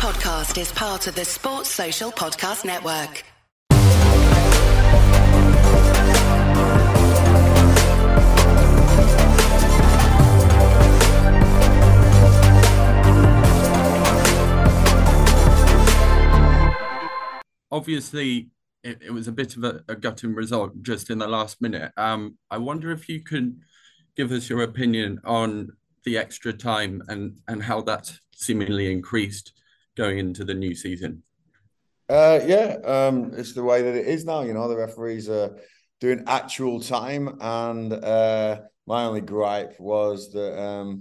podcast is part of the Sports Social Podcast Network. Obviously, it was a bit of a gutting result just in the last minute. I wonder if you could give us your opinion on the extra time and how that's seemingly increased going into the new season. It's the way that it is now. You know, the referees are doing actual time, and my only gripe was that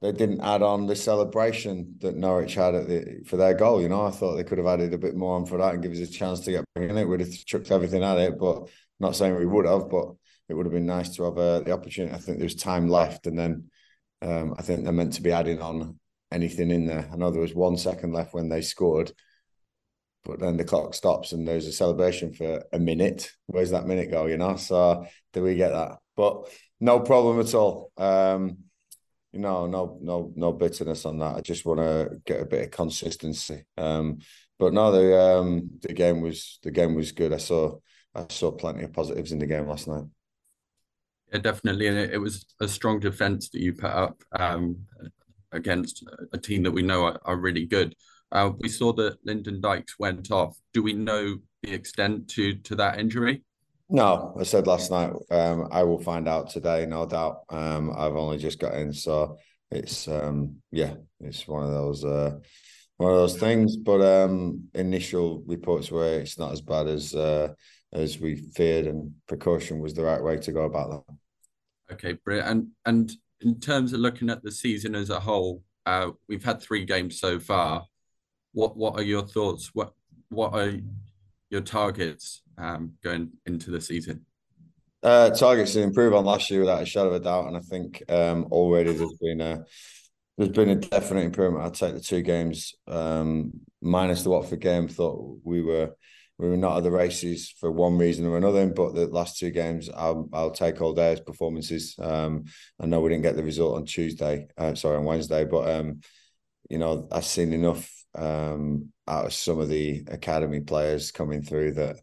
they didn't add on the celebration that Norwich had for their goal. You know, I thought they could have added a bit more on for that and give us a chance to get back in it. We'd have chucked everything at it, but not saying we would have, but it would have been nice to have the opportunity. I think there's time left, and then I think they're meant to be adding on anything in there. I know there was 1 second left when they scored, but then the clock stops and there's a celebration for a minute. Where's that minute go, you know? So do we get that? But no problem at all. You know, no bitterness on that. I just want to get a bit of consistency. But no, the game was good. I saw plenty of positives in the game last night. Yeah, definitely, and it was a strong defence that you put up against a team that we know are really good. We saw that Lyndon Dykes went off. Do we know the extent to that injury? No, I said last night, I will find out today, no doubt. I've only just got in, so it's one of those things. But initial reports were it's not as bad as we feared, and precaution was the right way to go about that. Okay, brilliant. And in terms of looking at the season as a whole, we've had 3 games so far. What are your thoughts? What are your targets going into the season? Targets to improve on last year without a shadow of a doubt, and I think already there's been a definite improvement. I'd take the 2 games minus the Watford game. Thought we were not at the races for one reason or another, but the last 2 games I'll take all day as performances. I know we didn't get the result on Wednesday, but you know, I've seen enough out of some of the academy players coming through that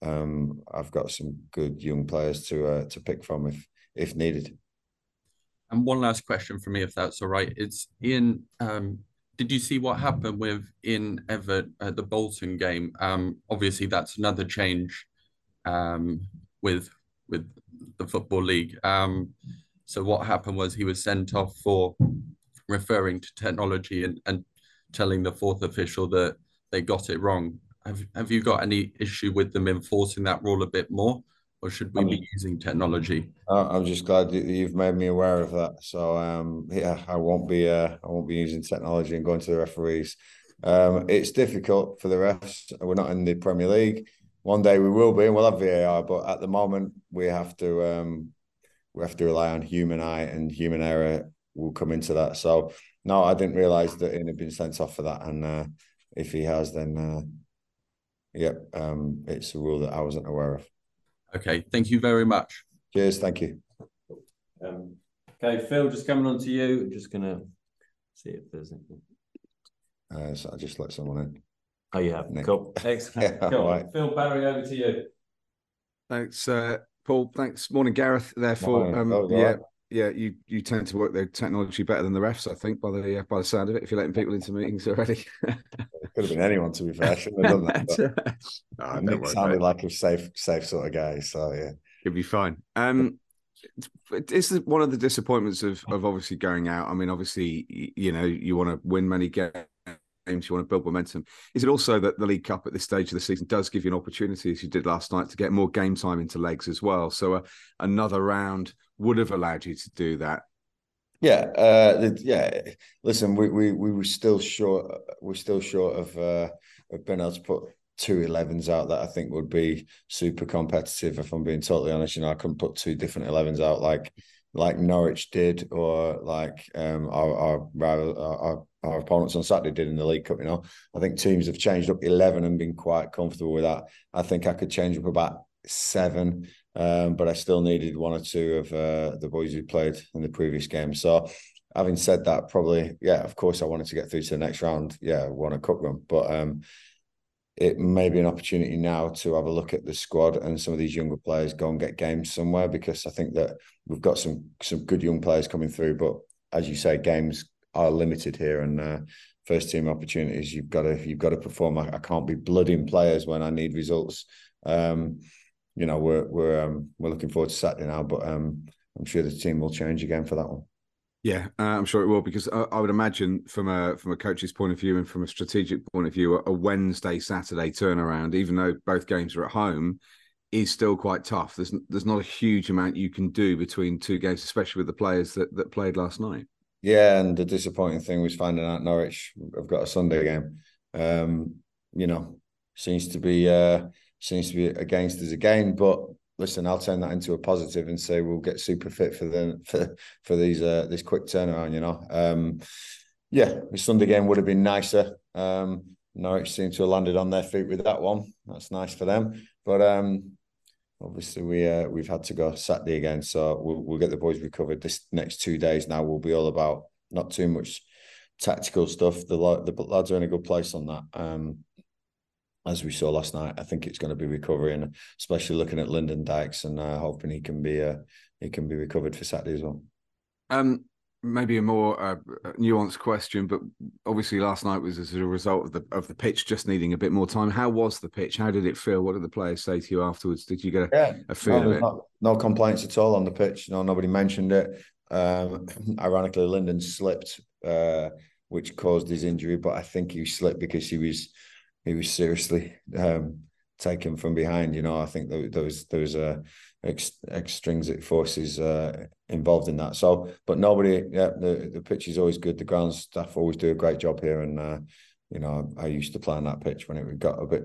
I've got some good young players to pick from if needed. And one last question for me, if that's all right. It's Ian, did you see what happened with Ian Everett at the Bolton game? Obviously, that's another change with the Football League. So what happened was he was sent off for referring to technology and telling the 4th official that they got it wrong. Have you got any issue with them enforcing that rule a bit more, or should we be using technology? I'm just glad that you've made me aware of that. So I won't be using technology and going to the referees. It's difficult for the refs. We're not in the Premier League. One day we will be, and we'll have VAR. But at the moment, we have to rely on human eye, and human error will come into that. So no, I didn't realise that Ian had been sent off for that, and if he has, then. It's a rule that I wasn't aware of. Okay, thank you very much. Cheers, thank you. Okay, Phil, just coming on to you. I'm just going to see if there's anything. So I just let someone in. Oh, yeah, Nick. Cool. Excellent. Yeah, cool. Right. Phil Barry, over to you. Thanks, Paul. Thanks. Morning, Gareth. Therefore, you tend to work their technology better than the refs, I think, by the sound of it, if you're letting people into meetings already. It could have been anyone, to be fair. I shouldn't have done that. But no, it sounded like a safe sort of guy, so yeah. He'll be fine. It's one of the disappointments of obviously going out. I mean, obviously, you know, you want to win many games, you want to build momentum. Is it also that the League Cup at this stage of the season does give you an opportunity, as you did last night, to get more game time into legs as well? So another round would have allowed you to do that. Yeah, Listen, we were still short. We're still short of being able to put 2 11s out that I think would be super competitive. If I'm being totally honest, you know, I couldn't put 2 different 11s out like Norwich did, or like our opponents on Saturday did in the League Cup. You know, I think teams have changed up 11 and been quite comfortable with that. I think I could change up about 7. But I still needed 1 or 2 of the boys who played in the previous game. So having said that, probably, yeah, of course I wanted to get through to the next round. Yeah, I won a cup run. But it may be an opportunity now to have a look at the squad and some of these younger players go and get games somewhere, because I think that we've got some good young players coming through. But as you say, games are limited here, and first team opportunities, you've got to perform. I can't be blooding players when I need results. You know, we're looking forward to Saturday now, but I'm sure the team will change again for that one. Yeah, I'm sure it will, because I would imagine from a coach's point of view and from a strategic point of view, a Wednesday, Saturday turnaround, even though both games are at home, is still quite tough. There's not a huge amount you can do between two games, especially with the players that played last night. Yeah, and the disappointing thing was finding out Norwich have got a Sunday game. You know, seems to be against us again, but listen, I'll turn that into a positive and say we'll get super fit for these this quick turnaround, you know. Yeah, the Sunday game would have been nicer. Norwich seemed to have landed on their feet with that one. That's nice for them. But obviously we've had to go Saturday again, so we'll get the boys recovered. This next 2 days now will be all about not too much tactical stuff. The lads are in a good place on that. As we saw last night, I think it's going to be recovery, and especially looking at Lyndon Dykes and hoping he can be recovered for Saturday as well. Maybe a more nuanced question, but obviously last night was as a result of the pitch just needing a bit more time. How was the pitch? How did it feel? What did the players say to you afterwards? Did you get a feel of it? No complaints at all on the pitch. No, nobody mentioned it. Ironically, Lyndon slipped, which caused his injury, but I think he slipped because he was seriously taken from behind. You know, I think there was extrinsic forces involved in that. So, but nobody. Yeah, the pitch is always good. The ground staff always do a great job here. And you know, I used to play on that pitch when it got a bit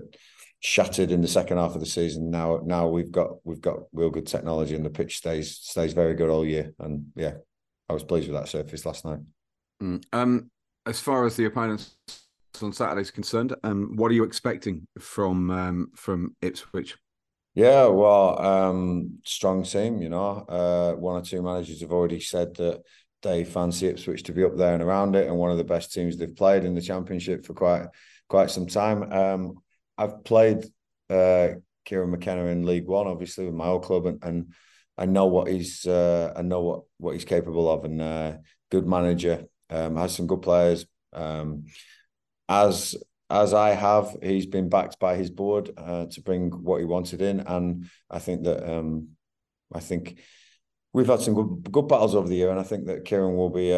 shattered in the second half of the season. Now we've got real good technology, and the pitch stays very good all year. And yeah, I was pleased with that surface last night. As far as the opponents on Saturday is concerned, what are you expecting from Ipswich? Yeah, well, strong team, you know. One or two managers have already said that they fancy Ipswich to be up there and around it, and one of the best teams they've played in the Championship for quite some time. I've played Kieran McKenna in League One, obviously, with my old club, and I know what he's capable of, and good manager, has some good players. As I have, he's been backed by his board to bring what he wanted in, and I think that we've had some good battles over the year, and I think that Kieran will be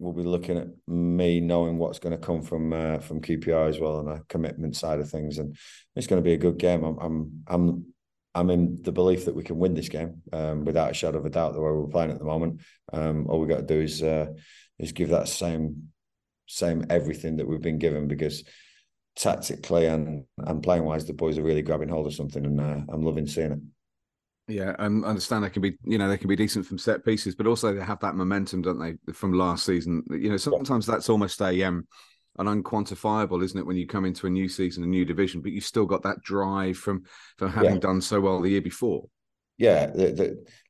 looking at me knowing what's going to come from QPR as well, and a commitment side of things, and it's going to be a good game. I'm in the belief that we can win this game without a shadow of a doubt. The way we're playing at the moment, all we got to do is give that same everything that we've been given, because tactically and playing wise, the boys are really grabbing hold of something, and I'm loving seeing it. Yeah, I understand they can be decent from set pieces, but also they have that momentum, don't they, from last season? You know, sometimes that's almost an unquantifiable, isn't it, when you come into a new season, a new division, but you've still got that drive from having done so well the year before. Yeah,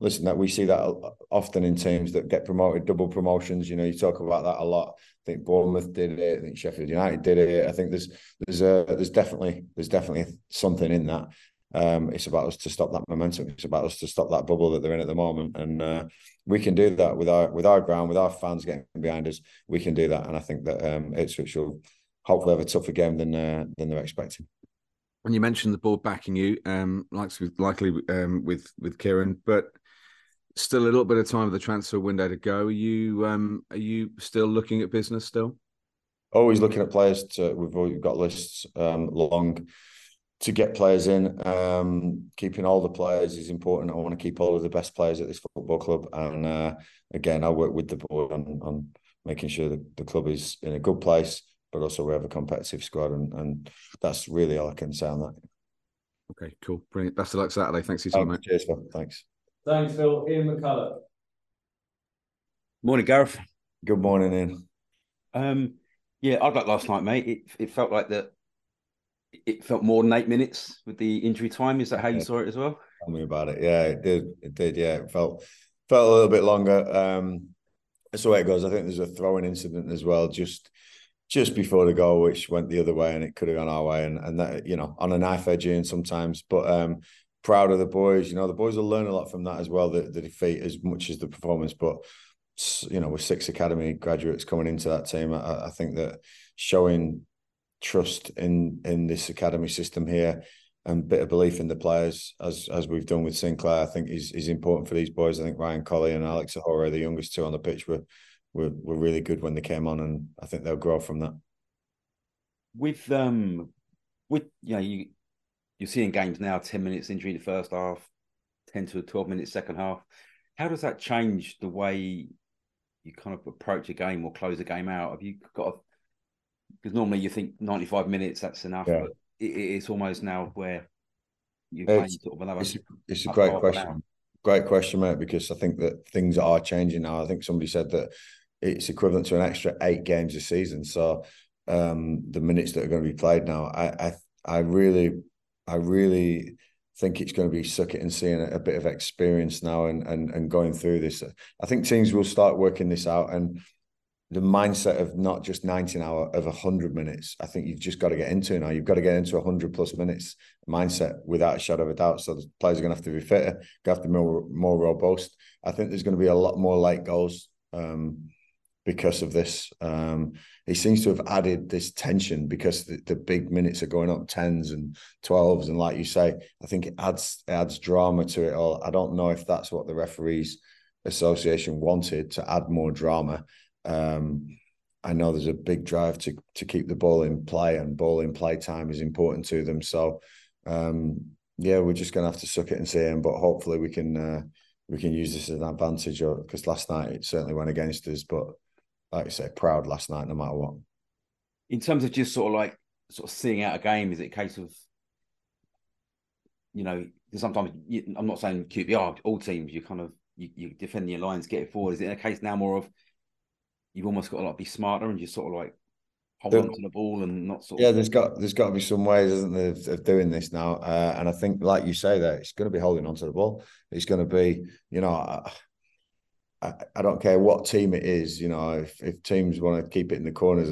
listen, that we see that often in teams that get promoted, double promotions. You know, you talk about that a lot. I think Bournemouth did it. I think Sheffield United did it. I think there's definitely something in that. It's about us to stop that momentum. It's about us to stop that bubble that they're in at the moment, and we can do that with our ground, with our fans getting behind us. We can do that, and I think that Ipswich will hopefully have a tougher game than they're expecting. And you mentioned the board backing you, likely with Kieran, but still a little bit of time of the transfer window to go. Are you still looking at business still? Always looking at players. We've got lists long to get players in. Keeping all the players is important. I want to keep all of the best players at this football club. And again, I work with the board on making sure that the club is in a good place, but also we have a competitive squad, and that's really all I can say on that. Okay, cool. Brilliant. Best of luck Saturday. Thanks for your time, mate. Cheers, Phil. Thanks. Thanks, Phil. Ian McCullough. Morning, Gareth. Good morning, Ian. Yeah, I'd like last night, mate. It felt like that. It felt more than 8 minutes with the injury time. Is that how you saw it as well? Tell me about it. Yeah, it did. Yeah, it felt a little bit longer. That's the way it goes. I think there's a throwing incident as well, just before the goal, which went the other way, and it could have gone our way, and that, you know, on a knife edge in sometimes. But proud of the boys. You know, the boys will learn a lot from that as well, the defeat as much as the performance. But, you know, with 6 academy graduates coming into that team, I think that showing trust in this academy system here and a bit of belief in the players, as we've done with Sinclair, I think is important for these boys. I think Ryan Colley and Alex Ahora, the youngest two on the pitch, were really good when they came on, and I think they'll grow from that. With you know, you're seeing games now, 10 minutes injury in the first half, 10 to 12 minutes second half. How does that change the way you kind of approach a game or close a game out? Have you got because normally you think 95 minutes, that's enough, yeah. But it's almost now where you sort of another. It's a great question. Great question, mate, because I think that things are changing now. I think somebody said that it's equivalent to an extra 8 games a season. So the minutes that are going to be played now, I really think it's going to be suck it and seeing a bit of experience now and going through this. I think teams will start working this out, and the mindset of not just 90 an hour, of 100 minutes, I think you've just got to get into now. You've got to get into 100 plus minutes mindset without a shadow of a doubt. So the players are going to have to be fitter, going to have to be more robust. I think there's going to be a lot more late goals because of this. He seems to have added this tension because the big minutes are going up, 10s and 12s. And like you say, I think it adds drama to it all. I don't know if that's what the Referees Association wanted, to add more drama. I know there's a big drive to keep the ball in play, and ball in play time is important to them. So, yeah, we're just going to have to suck it and see him. But hopefully we can use this as an advantage, because last night it certainly went against us. But like I say, proud last night, no matter what. In terms of just sort of seeing out a game, is it a case of, you know, sometimes I'm not saying QPR, all teams, you kind of you defend your lines, get it forward. Is it a case now more of you've almost got to be smarter and just sort of hold on to the ball and not sort of... Yeah, there's got to be some ways, isn't there, of doing this now. And I think, like you say there, it's going to be holding on to the ball. It's going to be, you know, I don't care what team it is, you know, if teams want to keep it in the corners,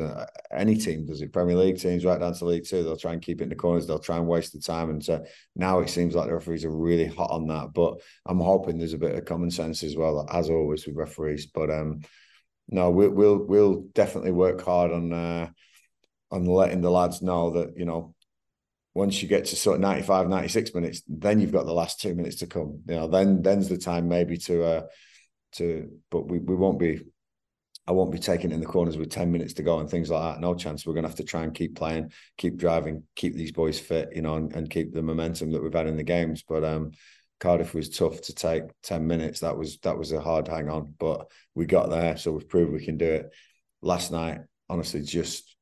any team does it, Premier League teams right down to League Two, they'll try and keep it in the corners, they'll try and waste the time. And so now it seems like the referees are really hot on that. But I'm hoping there's a bit of common sense as well, as always with referees. But... no, we'll definitely work hard on letting the lads know that, you know, once you get to sort of 95, 96 minutes, then you've got the last 2 minutes to come. You know, then's the time maybe to but we won't be, I won't be taking it in the corners with 10 minutes to go and things like that. No chance. We're going to have to try and keep playing, keep driving, keep these boys fit, you know, and keep the momentum that we've had in the games. But Cardiff was tough to take 10 minutes. That was a hard hang on, but we got there. So we've proved we can do it. Last night, honestly, just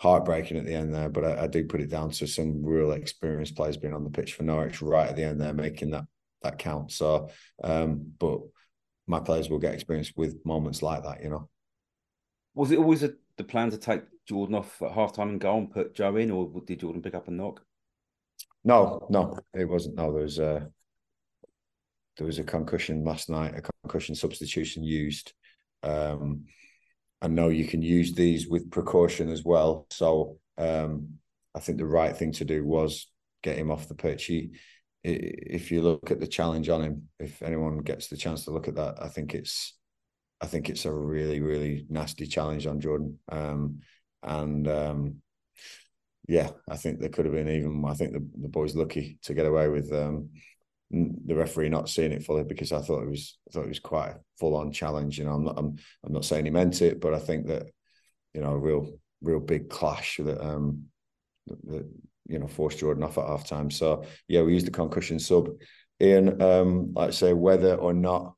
heartbreaking at the end there. But I do put it down to some real experienced players being on the pitch for Norwich right at the end there, making that count. So, but my players will get experience with moments like that, you know. Was it always the plan to take Jordan off at half time and go and put Joe in, or did Jordan pick up a knock? No, it wasn't. No, there was a concussion last night, a concussion substitution used. I know you can use these with precaution as well. So I think the right thing to do was get him off the pitch. If you look at the challenge on him, if anyone gets the chance to look at that, I think it's a really, really nasty challenge on Jordan. Yeah, I think there could have been even, I think the boy's lucky to get away with the referee not seeing it fully, because I thought it was quite a full-on challenge. You know, I'm not saying he meant it, but I think that, you know, a real big clash that you know, forced Jordan off at half time. So yeah, we used the concussion sub. Ian, like I say, whether or not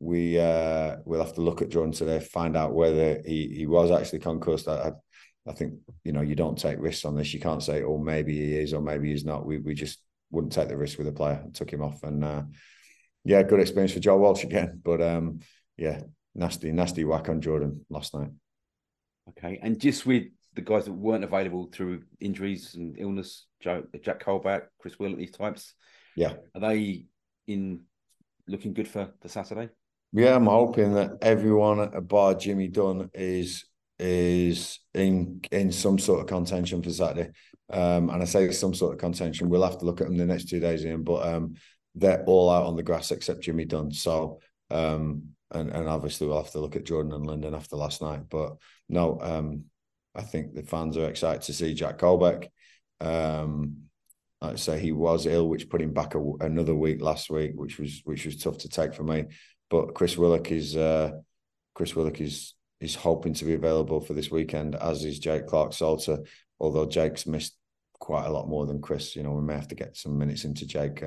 we'll have to look at Jordan today, find out whether he was actually concussed. I think, you know, you don't take risks on this. You can't say, oh, maybe he is or maybe he's not. We just wouldn't take the risk with a player and took him off. And yeah, good experience for Joe Walsh again. But yeah, nasty whack on Jordan last night. Okay, and just with the guys that weren't available through injuries and illness, Jack Colback, Chris Willock, these types. Yeah, are they in looking good for Saturday? Yeah, I'm hoping that everyone bar Jimmy Dunn is in some sort of contention for Saturday. And I say some sort of contention. We'll have to look at them the next 2 days in, but they're all out on the grass except Jimmy Dunn. So and obviously we'll have to look at Jordan and Lyndon after last night. But no, I think the fans are excited to see Jack Colback. Like I say, he was ill, which put him back another week last week, which was tough to take for me. But Chris Willock is hoping to be available for this weekend, as is Jake Clark Salter. Although Jake's missed quite a lot more than Chris, you know, we may have to get some minutes into Jake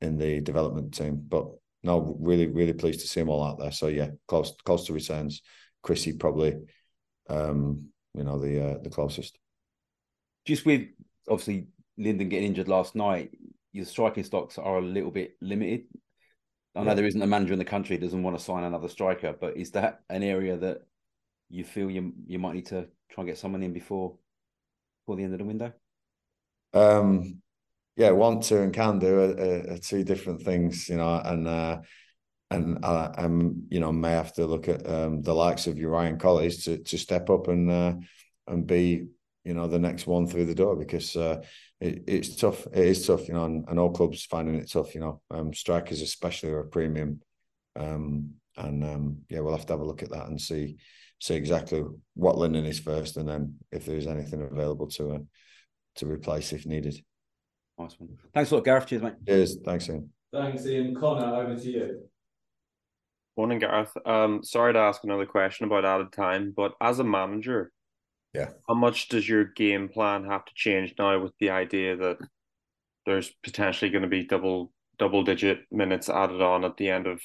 in the development team. But no, really, really pleased to see them all out there. So yeah, close to returns. Chrissy probably, the closest. Just with obviously Lyndon getting injured last night, your striking stocks are a little bit limited. I know there isn't a manager in the country who doesn't want to sign another striker, but is that an area that you feel you might need to try and get someone in before the end of the window? Yeah, want to and can do are two different things, you know, and I may have to look at the likes of your Ryan Colley to step up and be, you know, the next one through the door, because it's tough. It is tough, you know, and all clubs finding it tough, you know. Strikers especially are a premium. We'll have to have a look at that and see exactly what Lyndon is first, and then if there's anything available to replace if needed. Nice one. Thanks a lot, Gareth. Cheers, mate. Cheers. Thanks, Ian. Thanks, Ian. Connor, over to you. Morning, Gareth. Sorry to ask another question about added time, but as a manager, how much does your game plan have to change now with the idea that there's potentially going to be double-digit minutes added on at the end of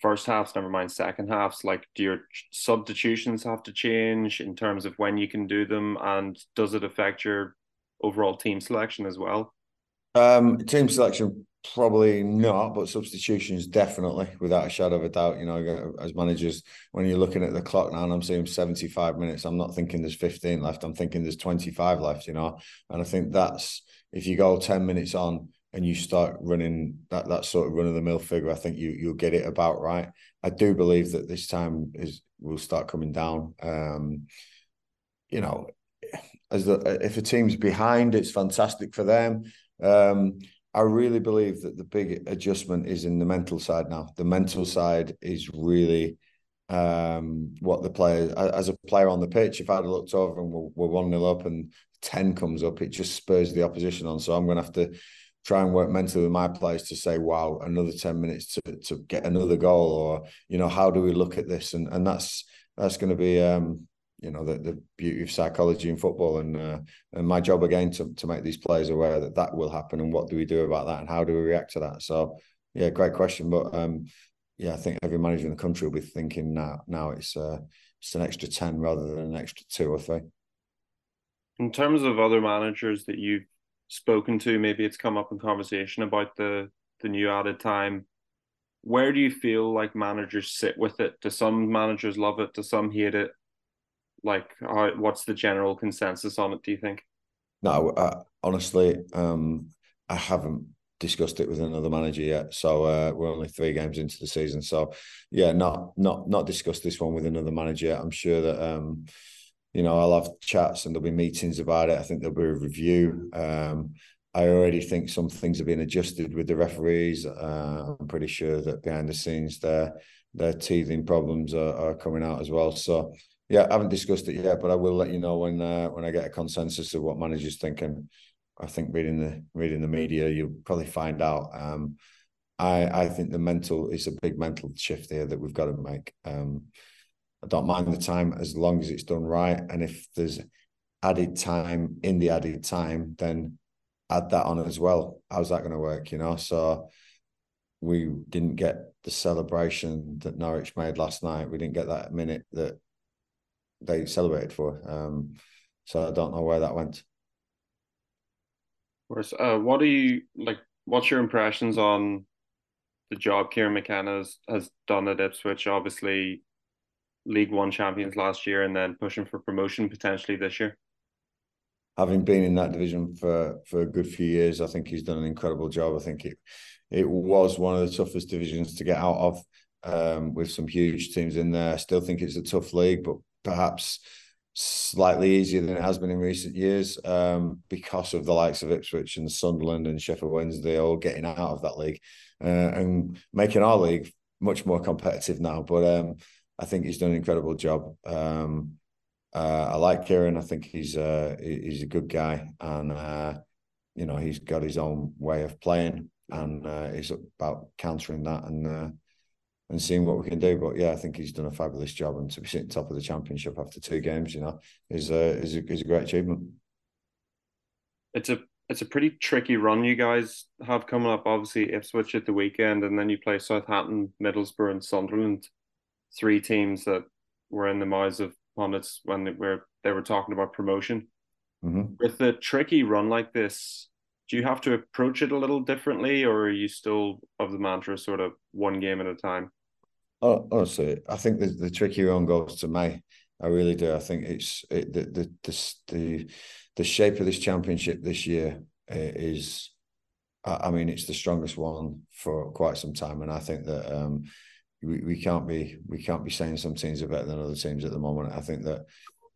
first halves, never mind second halves? Like, do your substitutions have to change in terms of when you can do them, and does it affect your overall team selection as well? Team selection, probably not, but substitutions definitely, without a shadow of a doubt. You know, as managers, when you're looking at the clock now and I'm seeing 75 minutes, I'm not thinking there's 15 left, I'm thinking there's 25 left, you know. And I think that's, if you go 10 minutes on and you start running that sort of run-of-the-mill figure, I think you'll get it about right. I do believe that this time will start coming down. You know, if a team's behind, it's fantastic for them. I really believe that the big adjustment is in the mental side now. The mental side is really what the player, as a player on the pitch, if I'd have looked over and we're 1-0 up and 10 comes up, it just spurs the opposition on. So I'm going to have to try and work mentally with my players to say, wow, another 10 minutes to get another goal, or, you know, how do we look at this? And that's going to be... you know, the beauty of psychology in football, and my job again to make these players aware that will happen, and what do we do about that, and how do we react to that? So yeah, great question, but I think every manager in the country will be thinking now it's an extra 10 rather than an extra 2 or 3. In terms of other managers that you've spoken to, maybe it's come up in conversation about the new added time. Where do you feel like managers sit with it? Do some managers love it? Do some hate it? Like, what's the general consensus on it, do you think? No, honestly, I haven't discussed it with another manager yet. So we're only 3 games into the season. So, yeah, not discussed this one with another manager yet. I'm sure that, you know, I'll have chats and there'll be meetings about it. I think there'll be a review. I already think some things are being adjusted with the referees. I'm pretty sure that behind the scenes their teething problems are coming out as well. So, yeah, I haven't discussed it yet, but I will let you know when I get a consensus of what managers think. And I think reading the media, you'll probably find out. I think the mental is a big mental shift here that we've got to make. I don't mind the time as long as it's done right, and if there's added time in the added time, then add that on as well. How's that going to work? You know, so we didn't get the celebration that Norwich made last night. We didn't get that minute that they celebrated for. So I don't know where that went. What do you like? What's your impressions on the job Kieran McKenna has done at Ipswich? Obviously, League One champions last year, and then pushing for promotion potentially this year. Having been in that division for a good few years, I think he's done an incredible job. I think it was one of the toughest divisions to get out of. with some huge teams in there. I still think it's a tough league, but perhaps slightly easier than it has been in recent years, because of the likes of Ipswich and Sunderland and Sheffield Wednesday all getting out of that league and making our league much more competitive now. But I think he's done an incredible job. I like Kieran. I think he's a good guy, and you know, he's got his own way of playing, and it's about countering that and seeing what we can do. But yeah, I think he's done a fabulous job, and to be sitting top of the Championship after two games, you know, is a great achievement. It's a pretty tricky run you guys have coming up. Obviously, Ipswich at the weekend, and then you play Southampton, Middlesbrough, and Sunderland, three teams that were in the mouths of pundits when they were talking about promotion. Mm-hmm. With a tricky run like this, do you have to approach it a little differently, or are you still of the mantra sort of one game at a time? Oh, honestly, I think the tricky run goes to May. I really do. I think the shape of this Championship this year is, I mean, it's the strongest one for quite some time, and I think that we can't be saying some teams are better than other teams at the moment. I think that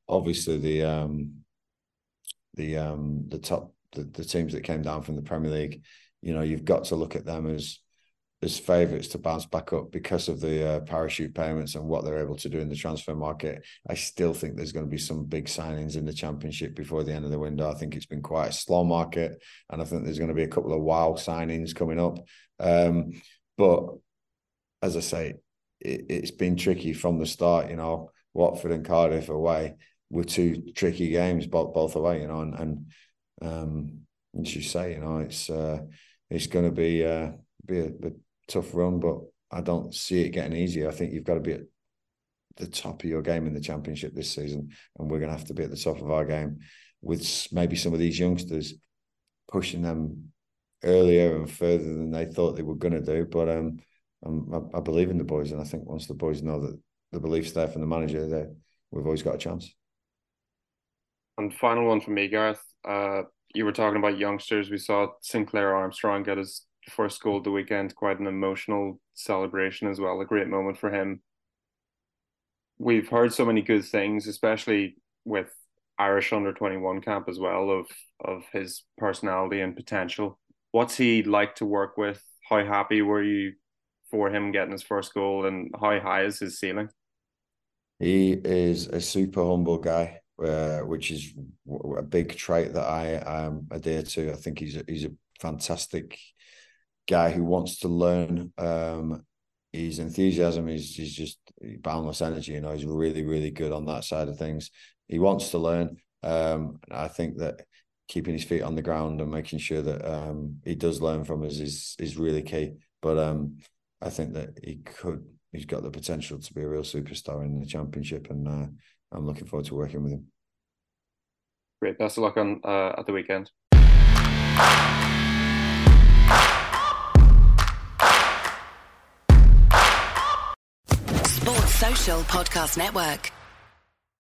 obviously the top. The teams that came down from the Premier League, you know, you've got to look at them as favourites to bounce back up because of the parachute payments and what they're able to do in the transfer market. I still think there's going to be some big signings in the Championship before the end of the window. I think it's been quite a slow market, and I think there's going to be a couple of wow signings coming up. But as I say, it's been tricky from the start. You know, Watford and Cardiff away were two tricky games, both away, you know, and as you say, you know, it's going to be a tough run, but I don't see it getting easier. I think you've got to be at the top of your game in the Championship this season, and we're going to have to be at the top of our game with maybe some of these youngsters, pushing them earlier and further than they thought they were going to do. But I believe in the boys, and I think once the boys know that the belief's there from the manager, we've always got a chance. And final one for me, Gareth. You were talking about youngsters. We saw Sinclair Armstrong get his first goal of the weekend, quite an emotional celebration as well, a great moment for him. We've heard so many good things, especially with Irish under-21 camp as well, of his personality and potential. What's he like to work with? How happy were you for him getting his first goal, and how high is his ceiling? He is a super humble guy. Which is a big trait that I adhere to. I think he's a fantastic guy who wants to learn. His enthusiasm is just boundless energy. You know, he's really, really good on that side of things. He wants to learn. I think that keeping his feet on the ground and making sure that he does learn from us is really key. But I think that he's got the potential to be a real superstar in the Championship, and I'm looking forward to working with him. Great. Best of luck on at the weekend. Sports Social Podcast Network.